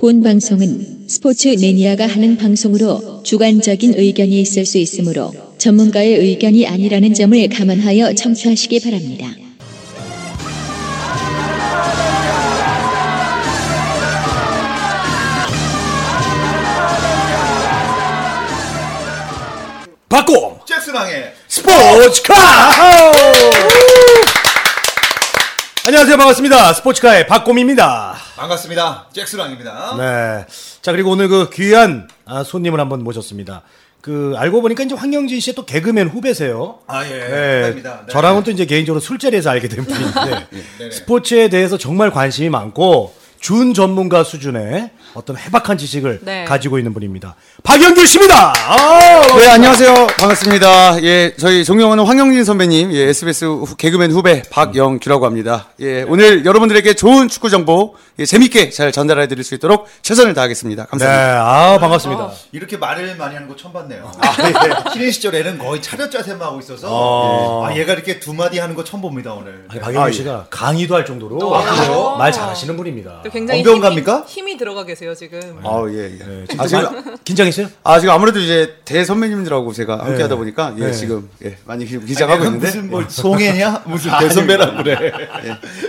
본 방송은 스포츠 매니아가 하는 방송으로 주관적인 의견이 있을 수 있으므로 전문가의 의견이 아니라는 점을 감안하여 청취하시기 바랍니다. 박고! 잭슨왕의 스포츠카! 안녕하세요. 반갑습니다. 스포츠카의 박고미입니다. 반갑습니다. 잭슨왕입니다. 네. 자, 그리고 오늘 그 귀한 손님을 한번 모셨습니다. 그 알고 보니까 이제 황영진 씨의 또 개그맨 후배세요. 아, 예. 네. 네. 저랑은 또 이제 개인적으로 술자리에서 알게 된 분인데 네. 스포츠에 대해서 정말 관심이 많고 준 전문가 수준의 어떤 해박한 지식을 네. 가지고 있는 분입니다. 박영규 씨입니다. 네, 안녕하세요. 반갑습니다. 예, 저희 존경하는 황영진 선배님, 예, SBS 개그맨 후배 박영규라고 합니다. 예, 오늘 여러분들에게 좋은 축구 정보, 예, 재밌게 잘 전달해 드릴 수 있도록 최선을 다하겠습니다. 감사합니다. 네, 아, 반갑습니다. 이렇게 말을 많이 하는 거 처음 봤네요. 신인 시절에는 거의 차렷 자세만 하고 있어서 얘가 이렇게 두 마디 하는 거 처음 봅니다, 오늘. 아니, 박영규 씨가 강의도 할 정도로 말 잘하시는 분입니다. 굉장히 힘이 들어가 계세요 지금. 아 예. 아, 지금 긴장했어요? 아 지금 아무래도 이제 대 선배님들하고 제가 네. 함께하다 보니까 예, 네. 지금 예, 많이 긴장하고 있는데. 무슨 뭐 송해냐? 무슨 대 선배라고 그래.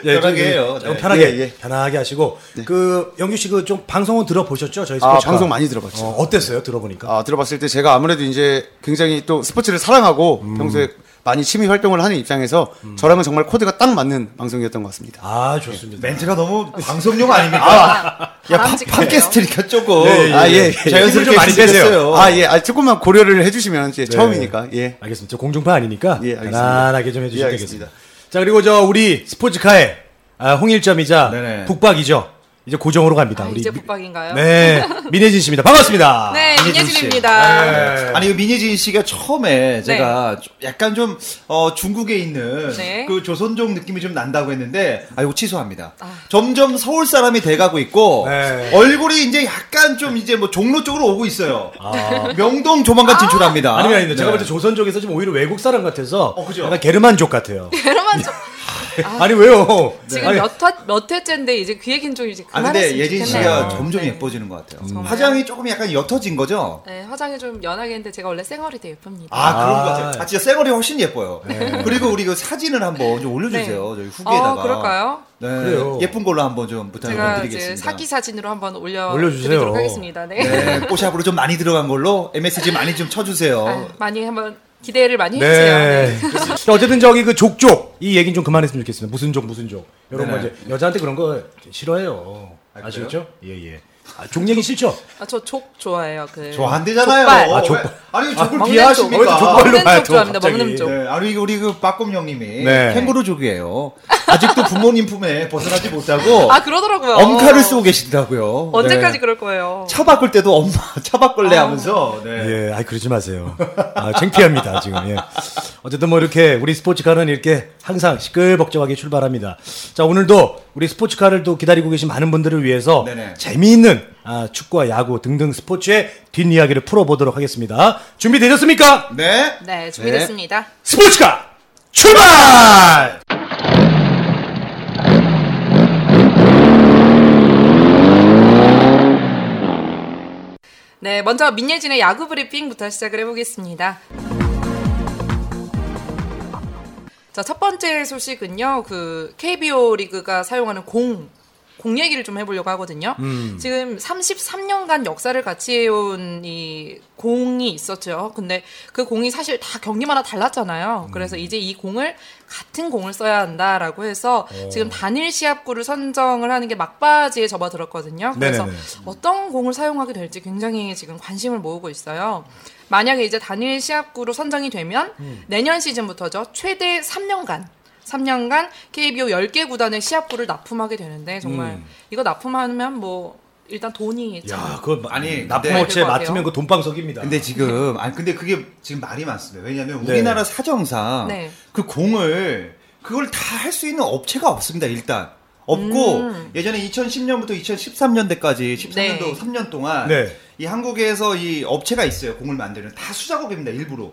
예. 편하게 해요. 네. 편하게 편하게 하시고 네. 그 영규 씨 그 좀 방송은 들어보셨죠? 저희 스포츠 방송 많이 들어봤죠. 어땠어요? 들어보니까. 아 들어봤을 때 제가 아무래도 이제 굉장히 또 스포츠를 사랑하고 평소에. 많이 취미 활동을 하는 입장에서 저랑은 정말 코드가 딱 맞는 방송이었던 것 같습니다. 아 좋습니다. 예. 멘트가 너무 방송용 아닙니까? 야 팟캐스트니까 조금 자연스럽게 많이 되세요. 아 예, 아 조금만 고려를 해주시면 이제 처음이니까 예. 알겠습니다. 저 공중파 아니니까 편안하게 좀 해주시면 되겠습니다. 자 그리고 저 우리 스포츠카의 홍일점이자 북박이죠. 이제 고정으로 갑니다. 우리 이제 북박인가요? 네, 민혜진 씨입니다. 반갑습니다. 네, 민혜진입니다. 네. 아니, 민혜진 씨가 처음에 제가 약간 좀 중국에 있는 그 조선족 느낌이 좀 난다고 했는데, 이거 취소합니다. 점점 서울 사람이 돼가고 있고 얼굴이 이제 약간 좀 이제 뭐 종로 쪽으로 오고 있어요. 명동 조만간 진출합니다. 아니면 제가 볼 때 조선족에서 지금 오히려 외국 사람 같아서 약간 게르만족 같아요. 게르만족. 아니 왜요? 지금 몇 회째인데 이제 그 얘기는 좀 이제 그만했으면 좋겠네요. 근데 예진 씨가 점점 예뻐지는 것 같아요. 화장이 조금 약간 옅어진 거죠? 네, 화장이 좀 연하게 했는데 제가 원래 쌩얼이 되게 예쁩니다. 그런 것 같아요. 진짜 쌩얼이 훨씬 예뻐요. 네. 그리고 우리 그 사진을 한번 좀 올려주세요. 저희 후기에다가. 그럴까요? 네, 그래요. 예쁜 걸로 한번 좀 부탁을 드리겠습니다. 제가 사기 사진으로 한번 올려드리도록 하겠습니다. 네, 포샵으로 좀 많이 들어간 걸로 MSG 많이 좀 쳐주세요. 많이 한번. 기대를 많이 해주세요. 네. 어쨌든 저기 그 족족 이 얘기는 좀 그만했으면 좋겠습니다. 무슨 족 이런 거 이제 여자한테 그런 거 싫어해요. 아시겠죠? 예예. 족 얘기 싫죠? 저 족 좋아해요. 그 족 안 되잖아요. 족발. 아니 족을 비하하십니까? 먹는 족 좋아합니다. 먹는 족. 네. 아니 우리 그 박금 형님이 캥거루족이에요. 아직도 부모님 품에 벗어나지 못하고 그러더라고요. 엄카를 쓰고 계시더라고요. 언제까지 그럴 거예요? 차 바꿀 때도 엄마 차 바꿀래 하면서 예, 그러지 마세요. 창피합니다 지금. 예. 어쨌든 뭐 이렇게 우리 스포츠카는 이렇게 항상 시끌벅적하게 출발합니다. 자 오늘도 우리 스포츠카를 또 기다리고 계신 많은 분들을 위해서 재미있는 축구와 야구 등등 스포츠의 뒷이야기를 풀어보도록 하겠습니다. 준비되셨습니까? 네. 네 준비됐습니다. 네. 스포츠카 출발! 네, 먼저 민예진의 야구 브리핑부터 시작을 해보겠습니다. 자, 첫 번째 소식은요, 그 KBO 리그가 사용하는 공 얘기를 좀 해보려고 하거든요. 지금 33년간 역사를 같이 해온 이 공이 있었죠. 근데 그 공이 사실 다 경기마다 달랐잖아요. 그래서 이제 이 공을 같은 공을 써야 한다라고 해서 지금 단일 시합구를 선정을 하는 게 막바지에 접어들었거든요. 그래서 어떤 공을 사용하게 될지 굉장히 지금 관심을 모으고 있어요. 만약에 이제 단일 시합구로 선정이 되면 내년 시즌부터죠. 최대 3년간 KBO 10개 구단의 시합구를 납품하게 되는데 정말 이거 납품하면 뭐 일단 돈이 그거 아니 납품업체 맡으면 그 돈방석입니다. 근데 지금 근데 그게 지금 말이 많습니다. 왜냐하면 우리나라 사정상 그 공을 그걸 다 할 수 있는 업체가 없습니다. 일단 없고 예전에 2010년부터 2013년대까지 13년도 3년 동안 이 한국에서 이 업체가 있어요. 공을 만드는 다 수작업입니다. 일부러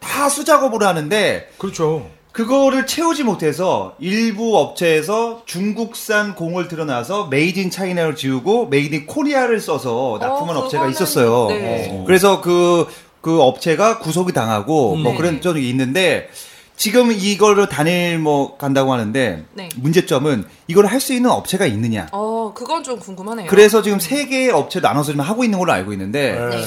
다 수작업으로 하는데 그렇죠. 그거를 채우지 못해서 일부 업체에서 중국산 공을 들여놔서 메이드 인 차이나를 지우고 메이드 인 코리아를 써서 납품한 업체가 있었어요. 네. 그래서 그 업체가 구속이 당하고 뭐 그런 적이 있는데 지금 이걸로 단일 뭐 간다고 하는데 네. 문제점은 이걸 할 수 있는 업체가 있느냐. 그건 좀 궁금하네요. 그래서 지금 세 개의 업체 나눠서 지금 하고 있는 걸로 알고 있는데 네.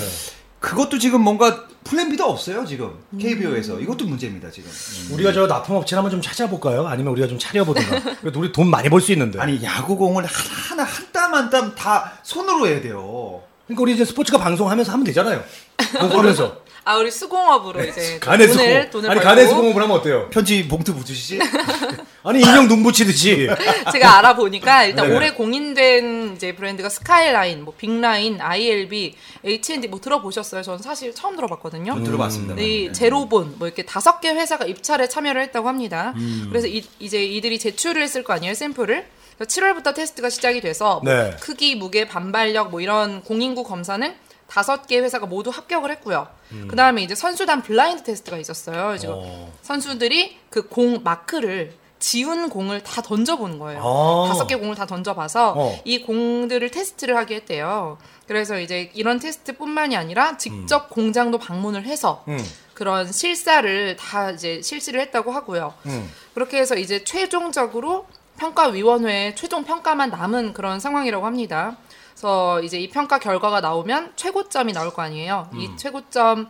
그것도 지금 뭔가 플랜 B도 없어요 지금 KBO에서. 이것도 문제입니다 지금. 우리가 저 납품업체 한번 좀 찾아볼까요? 아니면 우리가 좀 차려보든가. 우리 돈 많이 벌 수 있는데. 아니 야구공을 하나하나 한 땀 한 땀 다 손으로 해야 돼요. 그러니까 우리 이제 스포츠가 방송하면서 하면 되잖아요. 하면서. 아, 우리 수공업으로 네. 이제 돈을 아니, 간의 수공업을 하면 어때요? 편지 봉투 붙이시지? 아니, 인형 눈 붙이듯이. 제가 알아보니까 일단 네. 올해 공인된 이제 브랜드가 스카이라인, 뭐 빅라인, ILB, H&D 뭐 들어보셨어요? 저는 사실 처음 들어봤거든요. 들어봤습니다. 네, 제로본 뭐 이렇게 5개 회사가 입찰에 참여를 했다고 합니다. 그래서 이제 이들이 제출을 했을 거 아니에요, 샘플을. 7월부터 테스트가 시작이 돼서 네. 크기, 무게, 반발력 뭐 이런 공인구 검사는 5개 회사가 모두 합격을 했고요. 그 다음에 이제 선수단 블라인드 테스트가 있었어요. 지금 선수들이 그 공 마크를 지운 공을 다 던져보는 거예요. 5개 공을 다 던져봐서 이 공들을 테스트를 하게 했대요. 그래서 이제 이런 테스트뿐만이 아니라 직접 공장도 방문을 해서 그런 실사를 다 이제 실시를 했다고 하고요. 그렇게 해서 이제 최종적으로 평가위원회의 최종 평가만 남은 그런 상황이라고 합니다. 그래서 이제 이 평가 결과가 나오면 최고점이 나올 거 아니에요. 이 최고점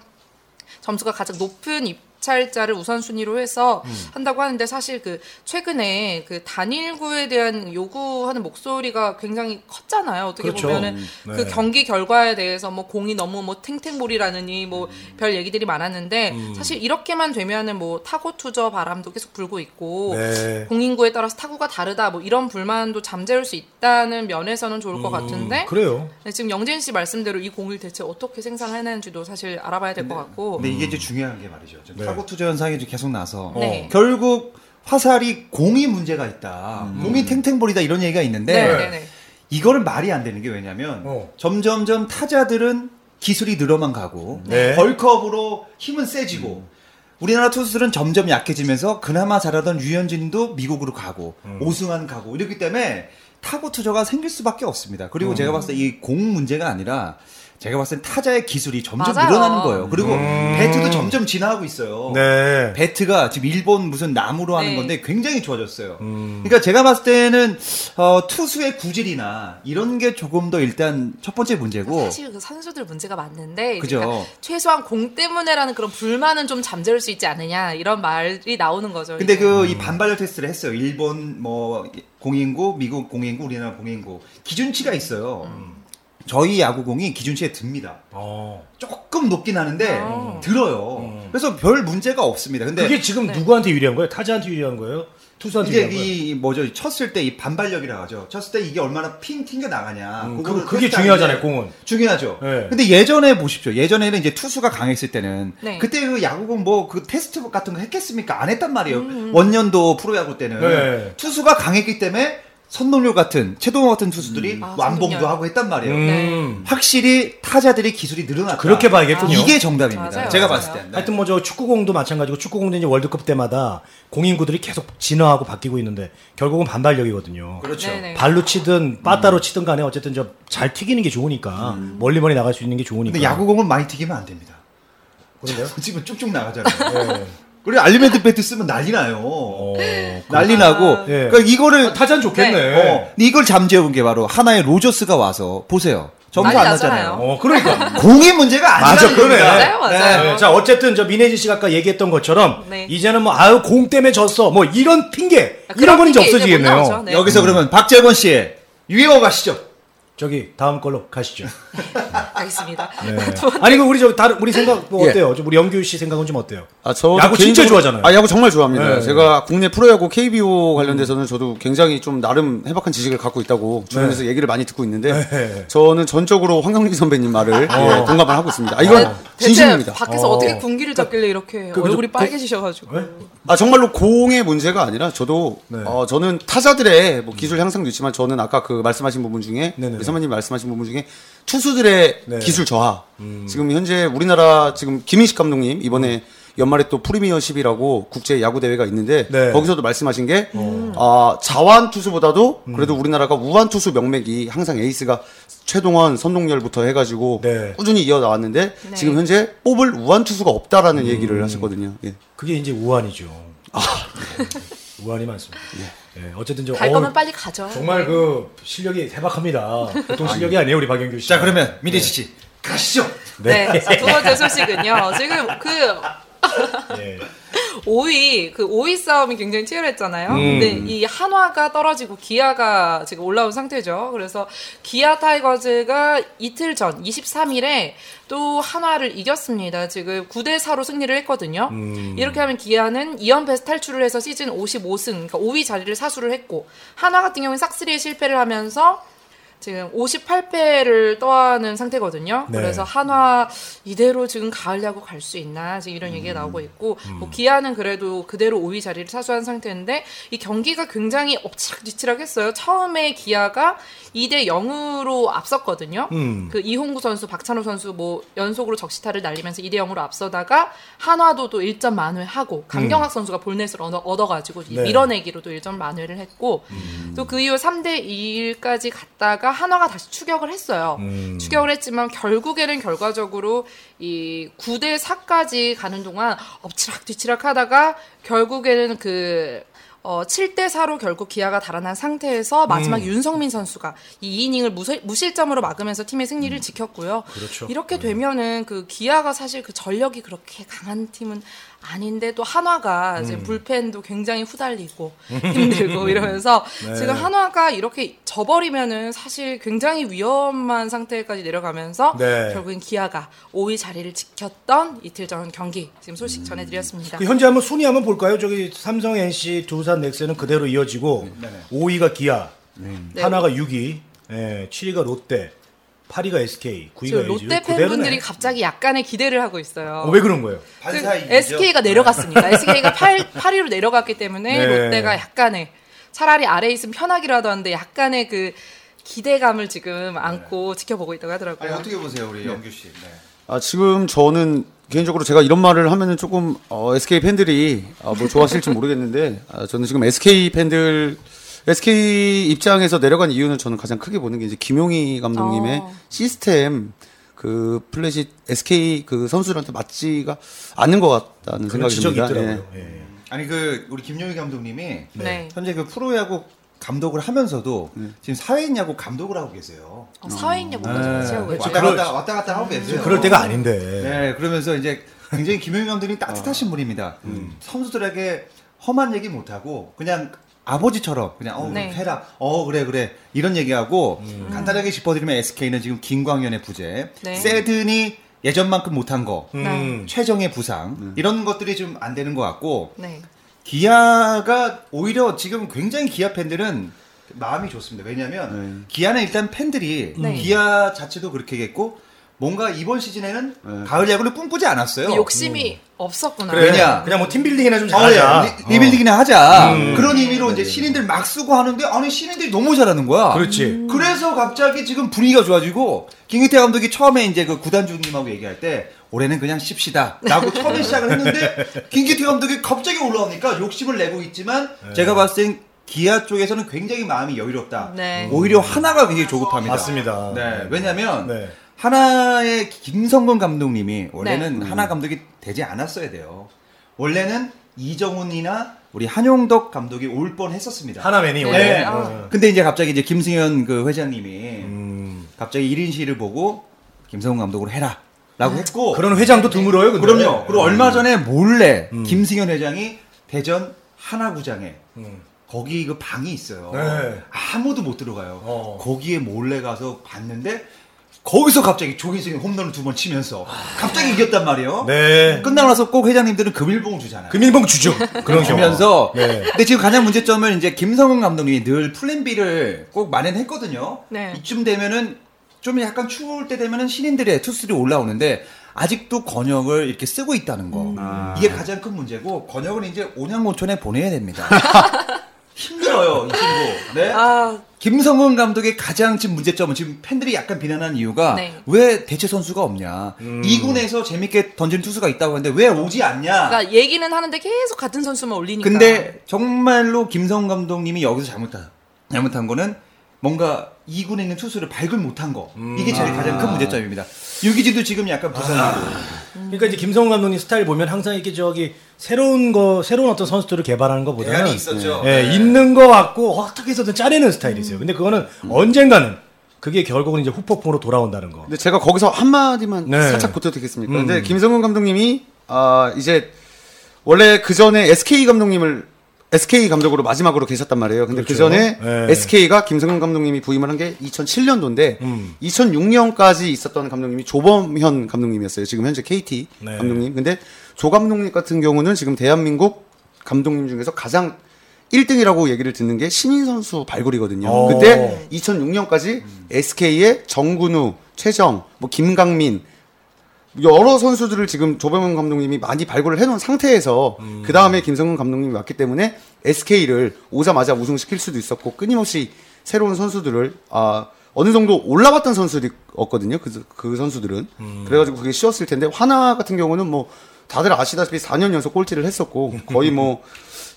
점수가 가장 높은 입찰자를 우선순위로 해서 한다고 하는데 사실 그 최근에 그 단일구에 대한 요구하는 목소리가 굉장히 컸잖아요. 어떻게 그렇죠. 보면은 네. 그 경기 결과에 대해서 뭐 공이 너무 뭐 탱탱볼이라느니 뭐 별 얘기들이 많았는데 사실 이렇게만 되면은 뭐 타구 투저 바람도 계속 불고 있고 네. 공인구에 따라서 타구가 다르다 뭐 이런 불만도 잠재울 수 있다는 면에서는 좋을 것 같은데 그래요. 지금 영진 씨 말씀대로 이 공을 대체 어떻게 생산해내는지도 사실 알아봐야 될 것 같고. 근데 이게 이제 중요한 게 말이죠. 네. 타구 투저 현상이 계속 나서 결국 화살이 공이 문제가 있다. 공이 탱탱볼이다 이런 얘기가 있는데 네. 이거는 말이 안 되는 게 왜냐면 점점점 타자들은 기술이 늘어만 가고 벌크업으로 힘은 세지고 우리나라 투수들은 점점 약해지면서 그나마 잘하던 유현진도 미국으로 가고 오승환 가고 이렇기 때문에 타구 투저가 생길 수밖에 없습니다. 그리고 제가 봤을 때 이 공 문제가 아니라 제가 봤을 땐 타자의 기술이 점점 맞아요. 늘어나는 거예요. 그리고 배트도 점점 진화하고 있어요. 네. 배트가 지금 일본 무슨 나무로 하는 건데 굉장히 좋아졌어요. 그러니까 제가 봤을 때는 투수의 구질이나 이런 게 조금 더 일단 첫 번째 문제고 사실 그 선수들 문제가 맞는데 그죠. 그러니까 최소한 공 때문에라는 그런 불만은 좀 잠재울 수 있지 않느냐 이런 말이 나오는 거죠. 근데 그 이 반발력 테스트를 했어요. 일본 뭐 공인구, 미국 공인구, 우리나라 공인구 기준치가 있어요. 저희 야구공이 기준치에 듭니다. 조금 높긴 하는데 들어요. 그래서 별 문제가 없습니다. 근데 그게 지금 누구한테 유리한 거예요? 타자한테 유리한 거예요? 투수한테 유리한 거예요? 이제 이 뭐죠? 쳤을 때 이 반발력이라고 하죠. 쳤을 때 이게 얼마나 핑 튕겨 나가냐. 그게 중요하잖아요. 공은 중요하죠. 네. 근데 예전에 보십시오. 예전에는 이제 투수가 강했을 때는 그때 그 야구공 뭐 그 테스트 같은 거 했겠습니까? 안 했단 말이에요. 원년도 프로야구 때는 투수가 강했기 때문에. 선동료 같은 최동원 같은 투수들이 완봉도 선동열. 하고 했단 말이에요. 확실히 타자들이 기술이 늘어났다. 그렇게 봐야겠군요. 이게 정답입니다. 맞아요, 제가 맞아요. 봤을 때. 네. 하여튼 뭐 저 축구공도 마찬가지고 축구공도 이제 월드컵 때마다 공인구들이 계속 진화하고 바뀌고 있는데 결국은 반발력이거든요. 그렇죠. 네네. 발로 치든 빠따로 치든 간에 어쨌든 저 잘 튀기는 게 좋으니까 멀리 나갈 수 있는 게 좋으니까. 근데 야구공은 많이 튀기면 안 됩니다. 그런데요? 지금 쭉쭉 나가잖아요. 네. 그래 알리멘트 배트 쓰면 난리나요. 난리나고. 그러니까 이거를 타잔 좋겠네. 근데 이걸 잠재운 게 바로 하나의 로저스가 와서 보세요. 점수 안 났잖아요. 그러니까 공의 문제가 아니라. 맞아요. 네. 자 어쨌든 저 민혜진 씨가 아까 얘기했던 것처럼 이제는 뭐 아유 공 때문에 졌어 뭐 이런 핑계 이런 건 이제 없어지겠네요. 여기서 그러면 박재권 씨의 유행어 가시죠. 저기 다음 걸로 가시죠. 알겠습니다. 아니 그 우리 저 다른 우리 생각 뭐 어때요? 우리 영규 씨 생각은 좀 어때요? 저 야구 진짜 좋아하잖아요. 야구 정말 좋아합니다. 제가 국내 프로야구 KBO 관련돼서는 저도 굉장히 좀 나름 해박한 지식을 갖고 있다고 주변에서 얘기를 많이 듣고 있는데 저는 전적으로 황영진 선배님 말을 동감을 하고 있습니다. 이건 진심입니다. 밖에서 어떻게 군기를 잡길래 이렇게 얼굴이 빨개지셔가지고. 정말로 공의 문제가 아니라 저도 저는 타자들의 뭐 기술 향상도 있지만 저는 아까 그 말씀하신 부분 중에 선배님 말씀하신 부분 중에 투수들의 기술 저하. 지금 현재 우리나라 지금 김인식 감독님 이번에 연말에 또 프리미어십이라고 국제 야구 대회가 있는데 네. 거기서도 말씀하신 게 자완 투수보다도 그래도 우리나라가 우완 투수 명맥이 항상 에이스가 최동원, 선동열부터 해가지고 네. 꾸준히 이어 나왔는데 네. 지금 현재 뽑을 우완 투수가 없다라는 얘기를 하셨거든요. 예. 그게 이제 우완이죠. 아. 우환이 많습니다. 예. 예, 어쨌든 저 갈 거면 빨리 가죠. 정말 그 실력이 대박합니다. 보통 실력이 아니에요, 우리 박영규 씨. 자, 그러면 민혜진 씨 가시죠. 네. 네. 자, 두 번째 소식은요. 지금 네. 5위 싸움이 굉장히 치열했잖아요. 근데 이 한화가 떨어지고 기아가 지금 올라온 상태죠. 그래서 기아 타이거즈가 이틀 전 23일에 또 한화를 이겼습니다. 지금 9-4로 승리를 했거든요. 이렇게 하면 기아는 2연패에서 탈출을 해서 시즌 55승, 그러니까 5위 자리를 사수를 했고 한화 같은 경우는 싹쓸이에 실패를 하면서 지금 58패를 떠안은 상태거든요. 네. 그래서 한화 이대로 지금 가을 야구 갈 수 있나 지금 이런 얘기가 나오고 있고 뭐 기아는 그래도 그대로 5위 자리를 사수한 상태인데 이 경기가 굉장히 엎치락뒤치락했어요. 처음에 기아가 2-0으로 앞섰거든요. 그 이홍구 선수, 박찬호 선수 뭐 연속으로 적시타를 날리면서 2-0으로 앞서다가 한화도 또 1점 만회하고 강경학 선수가 볼넷을 얻어가지고 네. 밀어내기로도 1점 만회를 했고 또 그 이후 3-2까지 갔다가 한화가 다시 추격을 했어요. 추격을 했지만 결국에는 결과적으로 이 9-4까지 가는 동안 엎치락뒤치락 하다가 결국에는 7-4로 결국 기아가 달아난 상태에서 마지막 윤성민 선수가 이 이닝을 무실점으로 막으면서 팀의 승리를 지켰고요. 그렇죠. 이렇게 되면은 그 기아가 사실 그 전력이 그렇게 강한 팀은 아닌데 또 한화가 이제 불펜도 굉장히 후달리고 힘들고 이러면서 네. 지금 한화가 이렇게 져버리면은 사실 굉장히 위험한 상태까지 내려가면서 네. 결국엔 기아가 5위 자리를 지켰던 이틀 전 경기 지금 소식 전해드렸습니다. 그 현재 한번 순위 한번 볼까요? 저기 삼성, NC, 두산, 넥센은 그대로 이어지고 5위가 기아, 한화가 6위, 7위가 롯데. 8위가 SK, 9위가 LG. 롯데 팬분들이 갑자기 약간의 기대를 하고 있어요. 왜 그런 거예요? SK가 내려갔으니까. SK가 8위로 내려갔기 때문에 네. 롯데가 약간의 차라리 아래에 있으면 편하기라도 하는데 약간의 그 기대감을 지금 안고 네. 지켜보고 있다고 하더라고요. 아니, 어떻게 보세요, 우리 영규 씨? 네. 아, 지금 저는 개인적으로 제가 이런 말을 하면은 조금 SK 팬들이 뭐 좋아하실지 모르겠는데 저는 지금 SK 입장에서 내려간 이유는 저는 가장 크게 보는 게 이제 김용희 감독님의 시스템 그 플랫이 SK 그 선수들한테 맞지가 않는 것 같다는 생각이 듭니다. 있더라고요. 예. 예. 아니 그 우리 김용희 감독님이 네. 현재 그 프로야구 감독을 하면서도 지금 사회인 야구 감독을 하고 계세요. 사회인 야구 감독을 하고 계세요. 왔다 갔다 하고 계세요. 그럴 때가 아닌데. 네, 그러면서 이제 굉장히 김용희 감독님 따뜻하신 분입니다. 선수들에게 험한 얘기 못 하고 그냥 아버지처럼 그냥 네. 해라 그래 이런 얘기하고 간단하게 짚어드리면 SK는 지금 김광현의 부재, 네. 세든이 예전만큼 못한 거, 최정의 부상 이런 것들이 좀 안 되는 것 같고 네. 기아가 오히려 지금 굉장히 기아 팬들은 마음이 좋습니다. 왜냐하면 기아는 일단 팬들이 기아 자체도 그렇게겠고 뭔가 이번 시즌에는 가을 야구를 꿈꾸지 않았어요. 욕심이 없었구나. 그래, 그냥 뭐 팀빌딩이나 좀 잘하자. 리빌딩이나 하자. 그런 의미로 이제 신인들 막 쓰고 하는데 아니 신인들이 너무 잘하는 거야. 그렇지. 그래서 갑자기 지금 분위기가 좋아지고 김기태 감독이 처음에 이제 그 구단주님하고 얘기할 때 올해는 그냥 쉽시다라고 처음에 시작을 했는데 김기태 감독이 갑자기 올라오니까 욕심을 내고 있지만 제가 봤을 땐 기아 쪽에서는 굉장히 마음이 여유롭다. 네. 오히려 하나가 굉장히 조급합니다. 맞습니다. 네. 왜냐면 하나의 김성근 감독님이 원래는 하나 감독이 되지 않았어야 돼요. 원래는 이정훈이나 우리 한용덕 감독이 올 뻔 했었습니다. 하나맨이 원래. 네. 근데 이제 갑자기 이제 김승현 그 회장님이 갑자기 1인 시를 보고 김성근 감독으로 해라라고 했고. 그런 회장도 드물어요. 근데. 그럼요. 그리고 얼마 전에 몰래 김승현 회장이 대전 하나구장에 거기 그 방이 있어요. 네. 아무도 못 들어가요. 거기에 몰래 가서 봤는데. 거기서 갑자기 조기성이 홈런을 2번 치면서 갑자기 이겼단 말이에요. 네. 끝나고 나서 꼭 회장님들은 금일봉 주잖아요. 금일봉 주죠. 그런 주면서. 네. 근데 지금 가장 문제점은 이제 김성훈 감독님이 늘 플랜 B를 꼭 마련했거든요. 네. 이쯤 되면은 좀 약간 추울 때 되면은 신인들의 투수들이 올라오는데 아직도 권혁을 이렇게 쓰고 있다는 거. 이게 가장 큰 문제고 권혁은 이제 온양온천에 보내야 됩니다. 힘들어요, 이 친구. 네. 아. 김성근 감독의 가장 큰 문제점은 지금 팬들이 약간 비난한 이유가 네. 왜 대체 선수가 없냐. 2군에서 재밌게 던지는 투수가 있다고 하는데 왜 오지 않냐. 그러니까 얘기는 하는데 계속 같은 선수만 올리니까. 근데 정말로 김성근 감독님이 여기서 잘못한 거는 뭔가 2군에 있는 투수를 발굴 못한 거. 이게 제일 가장 큰 문제점입니다. 유기진도 지금 약간 부상이고. 그러니까 이제 김성훈 감독님 스타일 보면 항상 이렇게 저기 새로운 어떤 선수들을 개발하는 것보다는 대안이 있었죠. 예, 네. 있는 거 같고 어떻게 해서든 짜내는 스타일이세요. 근데 그거는 언젠가는 그게 결국은 이제 후폭풍으로 돌아온다는 거. 근데 제가 거기서 한 마디만 네. 살짝 보태도 되겠습니까? 근데 김성훈 감독님이 이제 원래 그 전에 SK 감독님을 SK 감독으로 마지막으로 계셨단 말이에요. 근데 그렇죠. 그 전에 네. SK가 김성근 감독님이 부임을 한 게 2007년도인데 2006년까지 있었던 감독님이 조범현 감독님이었어요. 지금 현재 KT 네. 감독님. 근데 조 감독님 같은 경우는 지금 대한민국 감독님 중에서 가장 1등이라고 얘기를 듣는 게 신인 선수 발굴이거든요. 오. 그때 2006년까지 SK의 정근우, 최정, 뭐 김강민 여러 선수들을 지금 조병훈 감독님이 많이 발굴을 해놓은 상태에서 그 다음에 김성근 감독님이 왔기 때문에 SK를 오자마자 우승시킬 수도 있었고 끊임없이 새로운 선수들을 어느 정도 올라갔던 선수들이었거든요. 그 선수들은 그래가지고 그게 쉬웠을 텐데 하나 같은 경우는 뭐 다들 아시다시피 4년 연속 꼴찌를 했었고 거의 뭐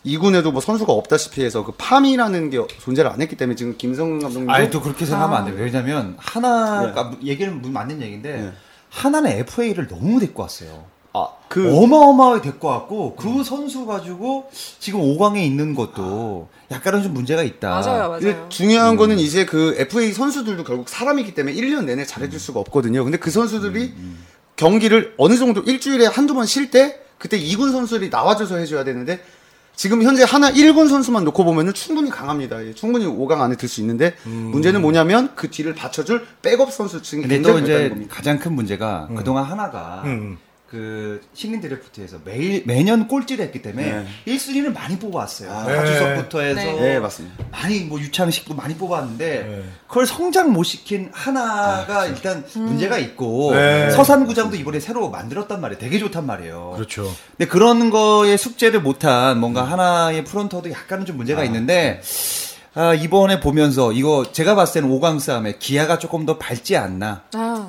2군에도 뭐 선수가 없다시피 해서 그 팜이라는 게 존재를 안 했기 때문에 지금 김성근 감독님 아니 또 그렇게 생각하면 안 돼요. 왜냐면 하나가 네. 얘기는 맞는 얘기인데 네. 하나는 FA를 너무 데리고 왔어요. 어마어마하게 데리고 왔고, 그 선수 가지고 지금 5강에 있는 것도 약간은 좀 문제가 있다. 맞아요, 맞아요. 중요한 거는 이제 그 FA 선수들도 결국 사람이기 때문에 1년 내내 잘해줄 수가 없거든요. 근데 그 선수들이 경기를 어느 정도 일주일에 한두 번 쉴 때, 그때 2군 선수들이 나와줘서 해줘야 되는데, 지금 현재 하나 1군 선수만 놓고 보면은 충분히 강합니다. 충분히 5강 안에 들 수 있는데 문제는 뭐냐면 그 뒤를 받쳐줄 백업 선수층이 굉장히 많다는 겁니다. 가장 큰 문제가 그동안 하나가 그 신인 드래프트에서 매년 꼴찌를 했기 때문에 1순위를 많이 뽑아왔어요. 박주석부터 해서 네, 맞습니다. 많이 뭐 유창식도 많이 뽑았는데 그걸 성장 못 시킨 하나가 일단 문제가 있고 서산구장도 이번에 새로 만들었단 말이에요. 되게 좋단 말이에요. 그렇죠. 근데 그런 거에 숙제를 못한 뭔가 하나의 프론터도 약간은 좀 문제가 있는데 이번에 보면서 이거 제가 봤을 때는 5강 싸움에 기아가 조금 더 밝지 않나.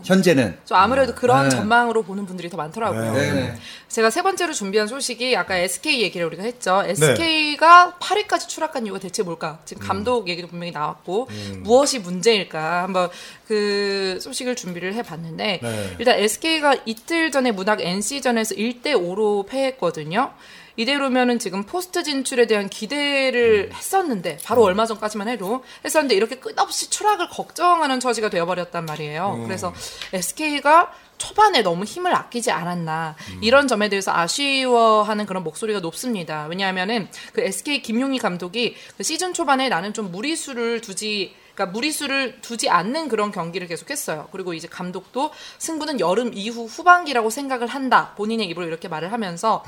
현재는. 좀 아무래도 그런 전망으로 보는 분들이 더 많더라고요. 네. 제가 세 번째로 준비한 소식이 아까 SK 얘기를 우리가 했죠. SK가 8위까지 추락한 이유가 대체 뭘까? 지금 감독 얘기도 분명히 나왔고 무엇이 문제일까? 한번 그 소식을 준비를 해봤는데 일단 SK가 이틀 전에 문학 NC전에서 1대5로 패했거든요. 이대로면은 지금 포스트 진출에 대한 기대를 했었는데 바로 얼마 전까지만 해도 했었는데 이렇게 끝없이 추락을 걱정하는 처지가 되어버렸단 말이에요. 그래서 SK가 초반에 너무 힘을 아끼지 않았나 이런 점에 대해서 아쉬워하는 그런 목소리가 높습니다. 왜냐하면은 그 SK 김용희 감독이 그 시즌 초반에 나는 좀 무리수를 두지 않는 그런 경기를 계속했어요. 그리고 이제 감독도 승부는 여름 이후 후반기라고 생각을 한다. 본인의 입으로 이렇게 말을 하면서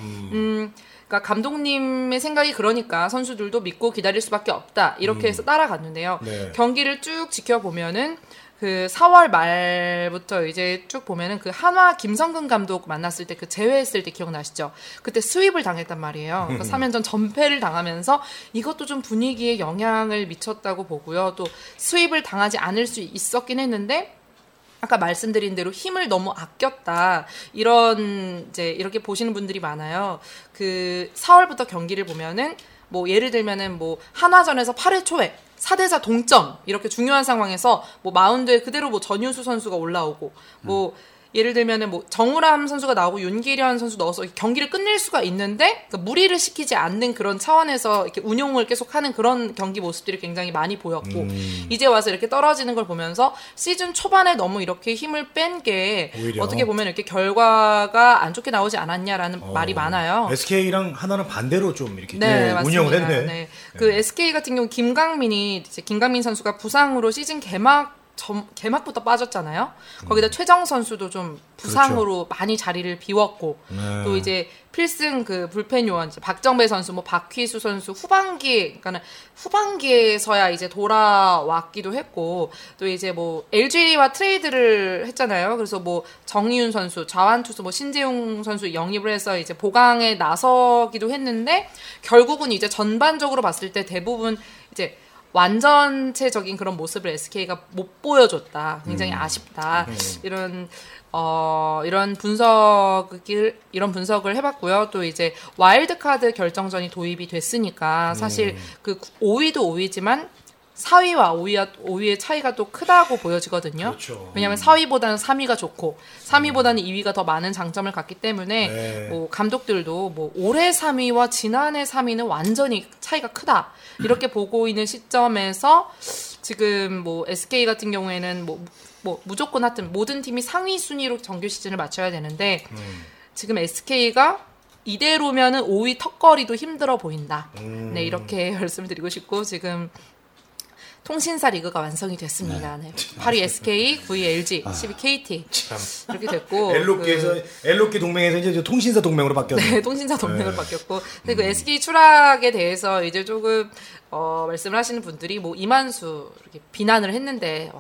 그러니까 감독님의 생각이 그러니까 선수들도 믿고 기다릴 수밖에 없다. 이렇게 해서 따라갔는데요. 네. 경기를 쭉 지켜보면은 그 4월 말부터 이제 쭉 보면은 그 한화 김성근 감독 만났을 때 그 재회했을 때 기억나시죠? 그때 스윕을 당했단 말이에요. 그러니까 3연전 전패를 당하면서 이것도 좀 분위기에 영향을 미쳤다고 보고요. 또 스윕을 당하지 않을 수 있었긴 했는데 아까 말씀드린 대로 힘을 너무 아꼈다. 이런 이제 이렇게 보시는 분들이 많아요. 그 4월부터 경기를 보면은 뭐 예를 들면은 뭐 한화전에서 8회 초에 4대4 동점 이렇게 중요한 상황에서 뭐 마운드에 그대로 뭐 전윤수 선수가 올라오고 뭐 예를 들면은 뭐 정우람 선수가 나오고 윤기련 선수 넣어서 경기를 끝낼 수가 있는데 그러니까 무리를 시키지 않는 그런 차원에서 이렇게 운용을 계속하는 그런 경기 모습들이 굉장히 많이 보였고 이제 와서 이렇게 떨어지는 걸 보면서 시즌 초반에 너무 이렇게 힘을 뺀 게 어떻게 보면 이렇게 결과가 안 좋게 나오지 않았냐라는 말이 많아요. SK랑 하나는 반대로 좀 이렇게 운영을 했네. 네. 그 SK 같은 경우 김강민 선수가 부상으로 시즌 개막 개막부터 빠졌잖아요. 거기다 최정 선수도 좀 부상으로 그렇죠. 많이 자리를 비웠고 네. 또 이제 필승 그 불펜 요원 박정배 선수, 뭐 박휘수 선수 후반기, 그러니까 후반기에서야 이제 돌아왔기도 했고 또 이제 뭐 LG와 트레이드를 했잖아요. 그래서 뭐 정희윤 선수, 좌완투수 뭐 신재용 선수 영입을 해서 이제 보강에 나서기도 했는데 결국은 이제 전반적으로 봤을 때 대부분 이제 완전체적인 그런 모습을 SK가 못 보여줬다. 굉장히 아쉽다. 이런 이런 분석을 해봤고요. 또 이제 와일드카드 결정전이 도입이 됐으니까 사실 그 5위도 5위지만 4위와 5위의 차이가 또 크다고 보여지거든요. 그렇죠. 왜냐하면 4위보다는 3위가 좋고 3위보다는 2위가 더 많은 장점을 갖기 때문에 네. 뭐 감독들도 뭐 올해 3위와 지난해 3위는 완전히 차이가 크다 이렇게 보고 있는 시점에서 지금 뭐 SK 같은 경우에는 뭐 무조건 하여튼 모든 팀이 상위 순위로 정규 시즌을 마쳐야 되는데 지금 SK가 이대로면은 5위 턱걸이도 힘들어 보인다. 네 이렇게 말씀드리고 싶고 지금. 통신사 리그가 완성이 됐습니다. 네. 8위 SK, 9위 LG, 10위 KT 참. 이렇게 됐고 엘로키 동맹에서 이제 통신사 동맹으로 바뀌었어요. 네, 통신사 동맹으로 바뀌었고 근데 그 SK 추락에 대해서 이제 조금 말씀을 하시는 분들이 뭐 이만수 이렇게 비난을 했는데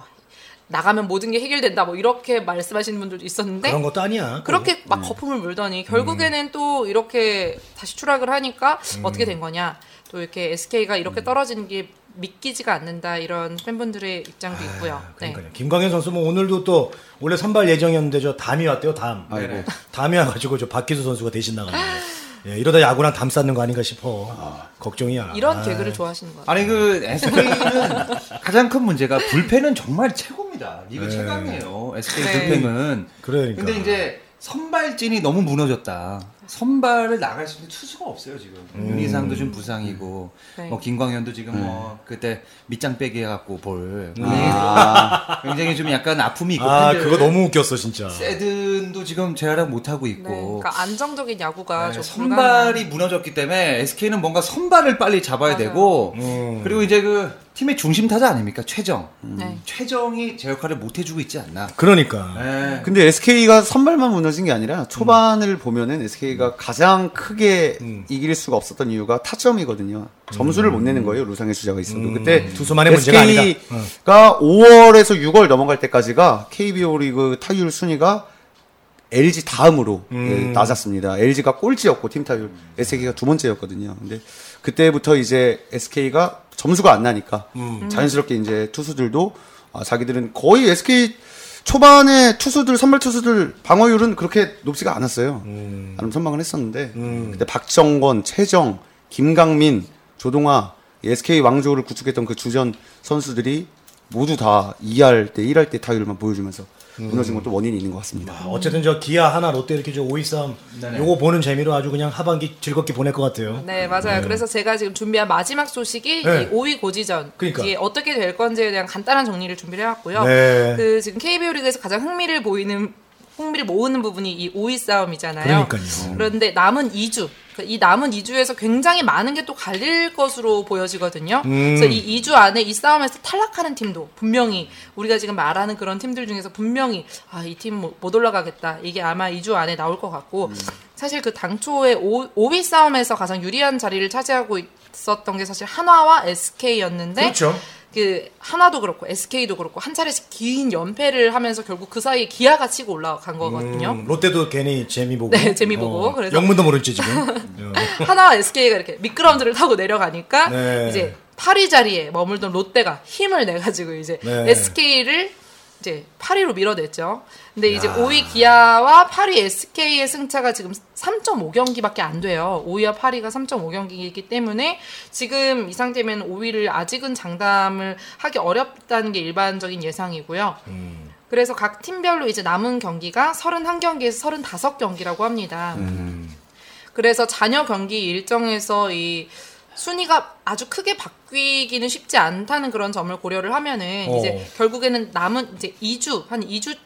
나가면 모든 게 해결된다 뭐 이렇게 말씀하시는 분들도 있었는데 그런 것도 아니야. 그렇게 막 거품을 물더니 결국에는 또 이렇게 다시 추락을 하니까 어떻게 된 거냐. 또 이렇게 SK가 이렇게 떨어지는 게 믿기지가 않는다 이런 팬분들의 입장도 있고요. 그러니까요. 네. 김광현 선수 뭐 오늘도 또 원래 선발 예정이었는데 저 담이 왔대요. 담. 아이고. 담이 와가지고 저 박기수 선수가 대신 나가는 거예요. 예, 이러다 야구랑 담 쌓는 거 아닌가 싶어. 걱정이야. 이런 개그를 좋아하시는 거 같아요. 아니 그 SK는 가장 큰 문제가 불펜은 정말 최고입니다. 이거 최강이에요. SK 불펜은. 그러니까. 근데 이제 선발진이 너무 무너졌다. 선발을 나갈 수 있는 투수가 없어요 지금. 윤희상도 좀 부상이고, 뭐 김광현도 지금 뭐 그때 밑장 빼기 해갖고 볼. 굉장히 좀 약간 아픔이 있고. 아 그거 너무 웃겼어 진짜. 세든도 지금 재활약 못 하고 있고. 네, 그러니까 안정적인 야구가 좀 선발이 무너졌기 때문에 SK는 뭔가 선발을 빨리 잡아야 맞아요. 되고, 그리고 이제 그. 팀의 중심 타자 아닙니까? 최정. 네. 최정이 제 역할을 못 해주고 있지 않나. 그러니까. 네. 근데 SK가 선발만 무너진 게 아니라 초반을 보면은 SK가 가장 크게 이길 수가 없었던 이유가 타점이거든요. 점수를 못 내는 거예요. 루상의 주자가 있어도. 그때 투수만의 문제가 아니다. SK가 5월에서 6월 넘어갈 때까지가 KBO 리그 타율 순위가 LG 다음으로 낮았습니다. LG가 꼴찌였고 팀 타율 SK가 두 번째였거든요. 근데 그때부터 이제 SK가 점수가 안 나니까 자연스럽게 이제 투수들도 자기들은 거의 SK 초반에 투수들 선발 투수들 방어율은 그렇게 높지가 않았어요. 나름 선방을 했었는데 그때 박정권, 최정, 김강민, 조동아 SK 왕조를 구축했던 그 주전 선수들이 모두 다 2할 때 1할 때 타율만 보여주면서 무너진 것도 원인이 있는 것 같습니다. 어쨌든 저 기아, 하나, 롯데 이렇게 저 5, 2, 3 요거 보는 재미로 아주 그냥 하반기 즐겁게 보낼 것 같아요. 네, 맞아요. 네. 그래서 제가 지금 준비한 마지막 소식이 이 5위 고지전 그러니까. 이게 어떻게 될 건지에 대한 간단한 정리를 준비를 해왔고요. 네. 그 지금 KBO 리그에서 가장 흥미를 모으는 부분이 이 5위 싸움이잖아요. 그러니까요. 그런데 남은 2주, 이 남은 2주에서 굉장히 많은 게 또 갈릴 것으로 보여지거든요. 그래서 이 2주 안에 이 싸움에서 탈락하는 팀도 분명히 우리가 지금 말하는 그런 팀들 중에서 분명히 이 팀 못 올라가겠다. 이게 아마 2주 안에 나올 것 같고 사실 그 당초의 5위 싸움에서 가장 유리한 자리를 차지하고 있었던 게 사실 한화와 SK였는데 그렇죠. 그 하나도 그렇고 SK도 그렇고 한 차례씩 긴 연패를 하면서 결국 그 사이에 기아가 치고 올라간 거거든요. 롯데도 괜히 재미보고. 네, 재미보고. 그래서 영문도 모르지 지금. 하나와 SK가 이렇게 미끄럼틀을 타고 내려가니까 네. 이제 8위 자리에 머물던 롯데가 힘을 내가지고 이제 SK를 이제 8위로 밀어냈죠. 근데 이제 5위 기아와 8위 SK의 승차가 지금 3.5경기밖에 안 돼요. 5위와 8위가 3.5경기이기 때문에 지금 이 상태면 5위를 아직은 장담을 하기 어렵다는 게 일반적인 예상이고요. 그래서 각 팀별로 이제 남은 경기가 31경기에서 35경기라고 합니다. 그래서 잔여 경기 일정에서 이 순위가 아주 크게 바뀌기는 쉽지 않다는 그런 점을 고려를 하면은 이제 결국에는 남은 이제 2주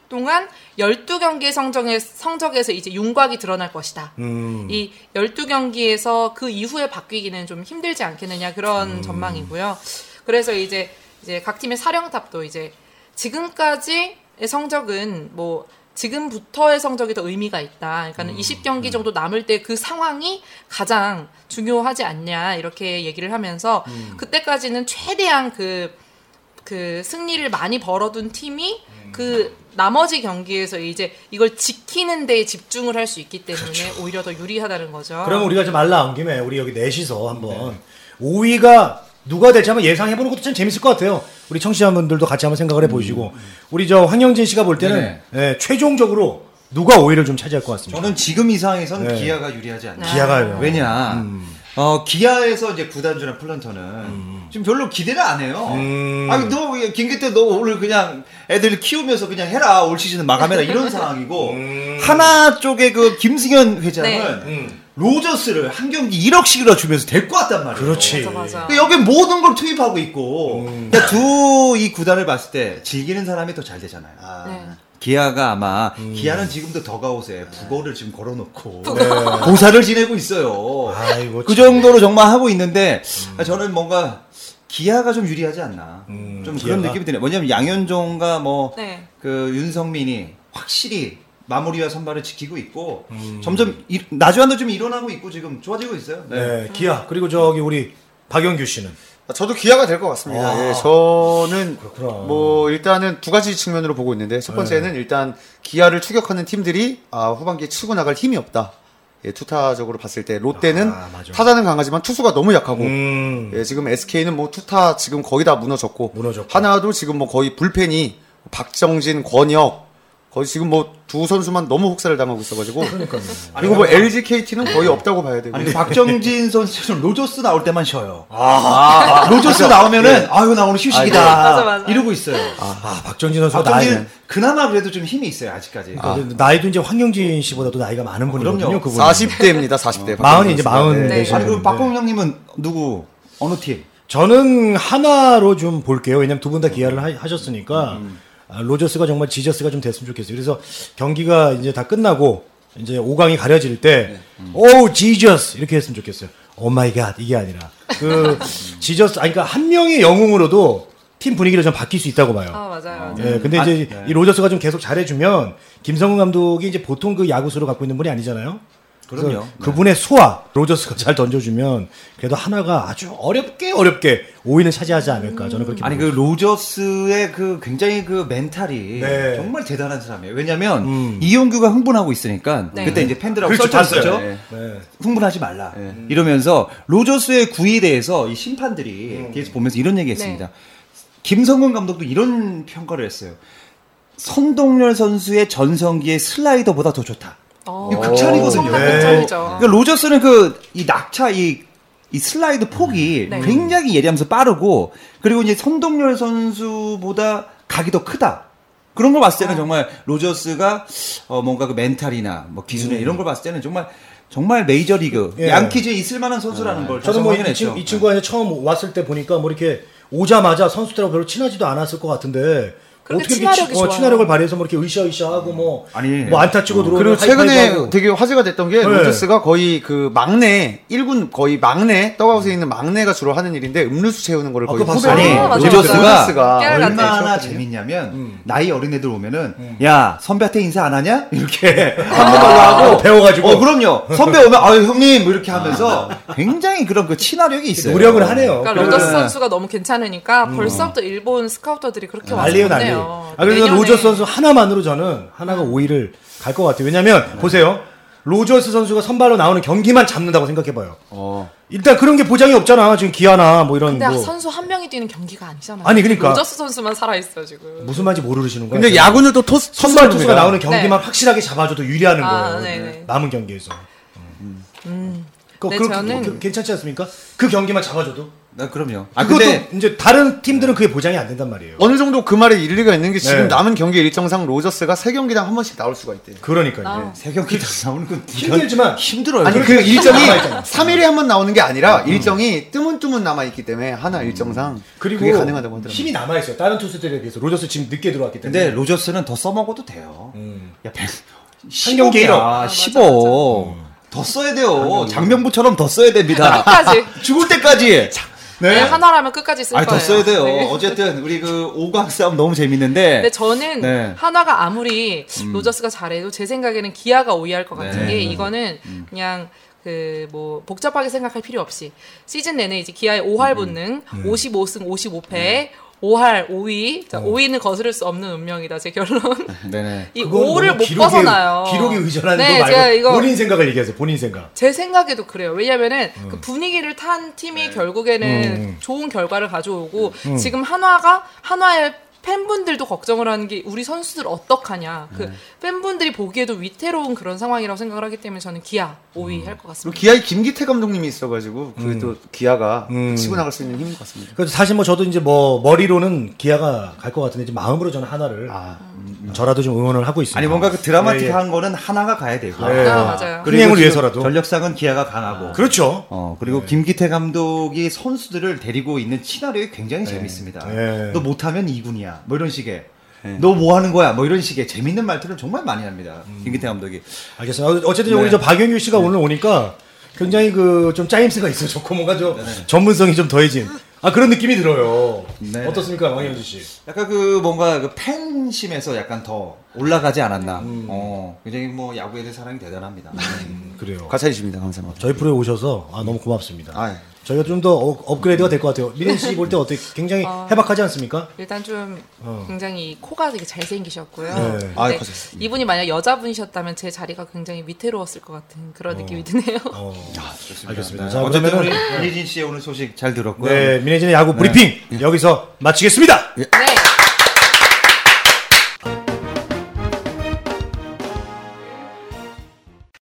동안 12경기의 성적에서 이제 윤곽이 드러날 것이다. 이 12경기에서 그 이후에 바뀌기는 좀 힘들지 않겠느냐 그런 전망이고요. 그래서 이제 각 팀의 사령탑도 이제 지금까지의 성적은 뭐 지금부터의 성적이 더 의미가 있다. 그러니까 20경기 정도 남을 때 그 상황이 가장 중요하지 않냐 이렇게 얘기를 하면서 그때까지는 최대한 그 승리를 많이 벌어둔 팀이 그 나머지 경기에서 이제 이걸 지키는 데에 집중을 할 수 있기 때문에 그렇죠. 오히려 더 유리하다는 거죠. 그럼 우리가 좀 말 나온 김에 우리 여기 넷이서 한번 5위가 누가 될지 한번 예상해보는 것도 참 재밌을 것 같아요. 우리 청취자분들도 같이 한번 생각을 해보시고 우리 저 황영진 씨가 볼 때는 예, 최종적으로 누가 5위를 좀 차지할 것 같습니다. 저는 지금 이 상황에서는 네. 기아가 유리하지 않나요? 기아가요. 왜냐 기아에서 이제 구단주나 플런터는 지금 별로 기대를 안 해요. 아니 너 김기태 너 오늘 그냥 애들 키우면서 그냥 해라 올 시즌은 마감해라 이런 상황이고 하나 쪽에 그 김승현 회장은 네. 로저스를 한 경기 1억씩이라 주면서 데리고 왔단 말이에요. 그렇지. 맞아. 여기 모든 걸 투입하고 있고 두 이 구단을 봤을 때 즐기는 사람이 더 잘 되잖아요. 아. 네. 기아가 아마 기아는 지금도 더가웃에 북어를 지금 걸어놓고 네. 고사를 지내고 있어요. 아이고, 그 정도로 정말 하고 있는데 저는 뭔가 기아가 좀 유리하지 않나 좀 기아가? 그런 느낌이 드네요. 왜냐하면 양현종과 뭐 그 윤성민이 확실히 마무리와 선발을 지키고 있고 점점 나주환도 좀 일어나고 있고 지금 좋아지고 있어요. 네. 네, 기아 그리고 저기 우리 박영규 씨는. 저도 기아가 될 것 같습니다. 예, 저는 그렇구나. 뭐 일단은 두 가지 측면으로 보고 있는데 첫 번째는 일단 기아를 추격하는 팀들이 후반기에 치고 나갈 힘이 없다. 예, 투타적으로 봤을 때 롯데는 타자는 강하지만 투수가 너무 약하고 예, 지금 SK는 뭐 투타 지금 거의 다 무너졌고 하나도 지금 뭐 거의 불펜이 박정진, 권혁 거의 지금 뭐 두 선수만 너무 혹사를 당하고 있어가지고 그러니까요. 그리고 뭐 LG, KT는 거의 없다고 봐야 되고 아니 박정진 선수는 로저스 나올 때만 쉬어요. 로저스 맞아. 나오면은 네. 아유 나 오늘 휴식이다 맞아. 이러고 있어요. 박정진 선수가 나이는 그나마 그래도 좀 힘이 있어요 아직까지. 그러니까 나이도 이제 황영진 씨보다도 나이가 많은 분이거든요. 40대입니다. 40대. 40이 이제 40 되시는. 그리고 박고영 형님은 누구 어느 팀? 저는 하나로 좀 볼게요. 왜냐면 두 분 다 기아를 하셨으니까. 로저스가 정말 지저스가 좀 됐으면 좋겠어요. 그래서 경기가 이제 다 끝나고 이제 5강이 가려질 때 오 지저스 이렇게 했으면 좋겠어요. 오 마이 갓 이게 아니라 그 지저스 아니 그러니까 한 명의 영웅으로도 팀 분위기를 좀 바뀔 수 있다고 봐요. 맞아요. 네, 근데 이제 이 로저스가 좀 계속 잘해주면 김성훈 감독이 이제 보통 그 야구수로 갖고 있는 분이 아니잖아요. 그럼요. 그분의 소화 로저스가 잘 던져주면 그래도 하나가 아주 어렵게 5위는 차지하지 않을까 저는 그렇게. 아니 그 로저스의 그 굉장히 그 멘탈이 네. 정말 대단한 사람이에요. 왜냐하면 이용규가 흥분하고 있으니까 네. 그때 이제 팬들하고 썰쳤죠. 네. 네. 흥분하지 말라 이러면서 로저스의 9위에 대해서 이 심판들이 뒤에서 보면서 이런 얘기했습니다. 네. 김성근 감독도 이런 평가를 했어요. 선동열 선수의 전성기의 슬라이더보다 더 좋다. 극찬이거든요. 네. 그러니까 로저스는 그 이 낙차 이 슬라이드 폭이 네. 굉장히 예리하면서 빠르고 그리고 이제 선동열 선수보다 각이 더 크다. 그런 걸 봤을 때는 정말 로저스가 뭔가 그 멘탈이나 뭐 기술이나 이런 걸 봤을 때는 정말 메이저리그 양키즈에 있을 만한 선수라는 걸 저는 뭐 이 친구가 이제 처음 왔을 때 보니까 뭐 이렇게 오자마자 선수들하고 별로 친하지도 않았을 것 같은데. 어떻게 친화력을 발휘해서 뭐 이렇게 으쌰으쌰하고 뭐 안타 치고 들어오고 그리고 최근에 하이파이브하고. 되게 화제가 됐던 게 네. 로저스가 거의 그 막내 1군 거의 막내 떡아웃에 있는 막내가 주로 하는 일인데 음료수 채우는 거를 거의 로저스가 얼마나 재밌냐면 나이 어린 애들 오면은 야 선배한테 인사 안 하냐 이렇게 한국말로 하고 배워가지고 그럼요 선배 오면 아유 형님 이렇게 하면서 굉장히 그런 그 친화력이 있어요. 노력을 하네요. 그러니까 로저스 선수가 너무 괜찮으니까 벌써부터 일본 스카우터들이 그렇게 왔네요. 그래서 로저스 선수 하나만으로 저는 하나가 5위를 갈 것 같아요. 왜냐면 보세요. 로저스 선수가 선발로 나오는 경기만 잡는다고 생각해봐요. 일단 그런 게 보장이 없잖아. 지금 기아나 뭐 이런. 근데 선수 한 명이 뛰는 경기가 아니잖아요. 아니 그러니까. 로저스 선수만 살아있어요 지금. 무슨 말인지 모르시는 거예요. 근데 야구는 또 선발 투수가 나오는 경기만 네. 확실하게 잡아줘도 유리하는 거예요. 네네. 남은 경기에서. 그거 저는 괜찮지 않습니까? 그 경기만 잡아줘도. 나 그럼요. 그것도 근데 이제 다른 팀들은 그게 보장이 안 된단 말이에요. 어느 정도 그 말에 일리가 있는 게 지금 네. 남은 경기 일정상 로저스가 세 경기당 한 번씩 나올 수가 있대요. 그러니까요. 세 경기당 나오는 건 힘들지만 힘들어요. 아니 그 일정이 3일에 한 번 나오는 게 아니라 일정이 뜨문뜨문 남아 있기 때문에 하나 일정상 그리고 그게 가능하다고 하더라고요. 힘이 남아 있어요. 다른 투수들에 비해서 로저스 지금 늦게 들어왔기 때문에. 근데 로저스는 더 써먹어도 돼요. 야, 15개야. 15. 더 써야 돼요. 장명부처럼 더 써야 됩니다. 죽을 때까지. 네? 네, 하나라면 끝까지 쓸 거예요. 더 써야 돼요. 네. 어쨌든 우리 그 5강 싸움 너무 재밌는데. 근데 저는 네. 하나가 아무리 로저스가 잘해도 제 생각에는 기아가 오이할 것 같은 네. 게 이거는 그냥. 그 뭐 복잡하게 생각할 필요 없이 시즌 내내 이제 기아의 5할 본능 55승 55패 5할 5위 5위는 거스를 수 없는 운명이다 제 결론. 네네. 이 5를 못 벗어나요. 기록에 의존하는 거 말고 이거, 본인 생각을 얘기하세요. 본인 생각. 제 생각에도 그래요. 왜냐하면은 그 분위기를 탄 팀이 네. 결국에는 좋은 결과를 가져오고 지금 한화의 팬분들도 걱정을 하는 게 우리 선수들 어떡하냐. 그 팬분들이 보기에도 위태로운 그런 상황이라고 생각을 하기 때문에 저는 기아 5위 할 것 같습니다. 기아의 김기태 감독님이 있어가지고 그게 또 기아가 치고 나갈 수 있는 힘인 것 같습니다. 그래서 사실 뭐 저도 이제 뭐 머리로는 기아가 갈 것 같은데 이제 마음으로 저는 하나를 저라도 좀 응원을 하고 있습니다. 아니 뭔가 그 드라마틱한 예. 거는 하나가 가야 되고. 네. 아, 맞아요. 흥행을 위해서라도. 전력상은 기아가 강하고. 아. 그렇죠. 그리고 네. 김기태 감독이 선수들을 데리고 있는 시나리오가 굉장히 네. 재밌습니다. 네. 너 못하면 2군이야. 뭐 이런 식의 네. 너 뭐 하는 거야 뭐 이런 식의 재밌는 말들을 정말 많이 합니다. 김기태 감독이. 알겠습니다. 어쨌든 네. 우리 저 박영규 씨가 네. 오늘 오니까 굉장히 그 좀 짜임새가 있어 좋고 뭔가 좀 네네. 전문성이 좀 더해진 아 그런 느낌이 들어요. 네네. 어떻습니까 황영진 씨? 약간 그 뭔가 그 팬심에서 약간 더 올라가지 않았나. 굉장히 뭐 야구에 대한 사랑이 대단합니다. 그래요. 가사이십니다. 감사합니다. 저희 프로에 오셔서 아 너무 고맙습니다. 아유. 저희가 좀 더 업그레이드가 될 것 같아요. 민혜 씨 볼 때 어떻게 굉장히 해박하지 않습니까? 일단 좀 굉장히 코가 되게 잘생기셨고요. 네. 아, 이분이 만약 여자분이셨다면 제 자리가 굉장히 위태로웠을 것 같은 그런 느낌이 드네요. 아, 좋습니다. 알겠습니다. 자, 어쨌든 우리 민혜진 씨의 오늘 소식 잘 들었고요. 네, 민혜진의 야구 브리핑 여기서 마치겠습니다. 네.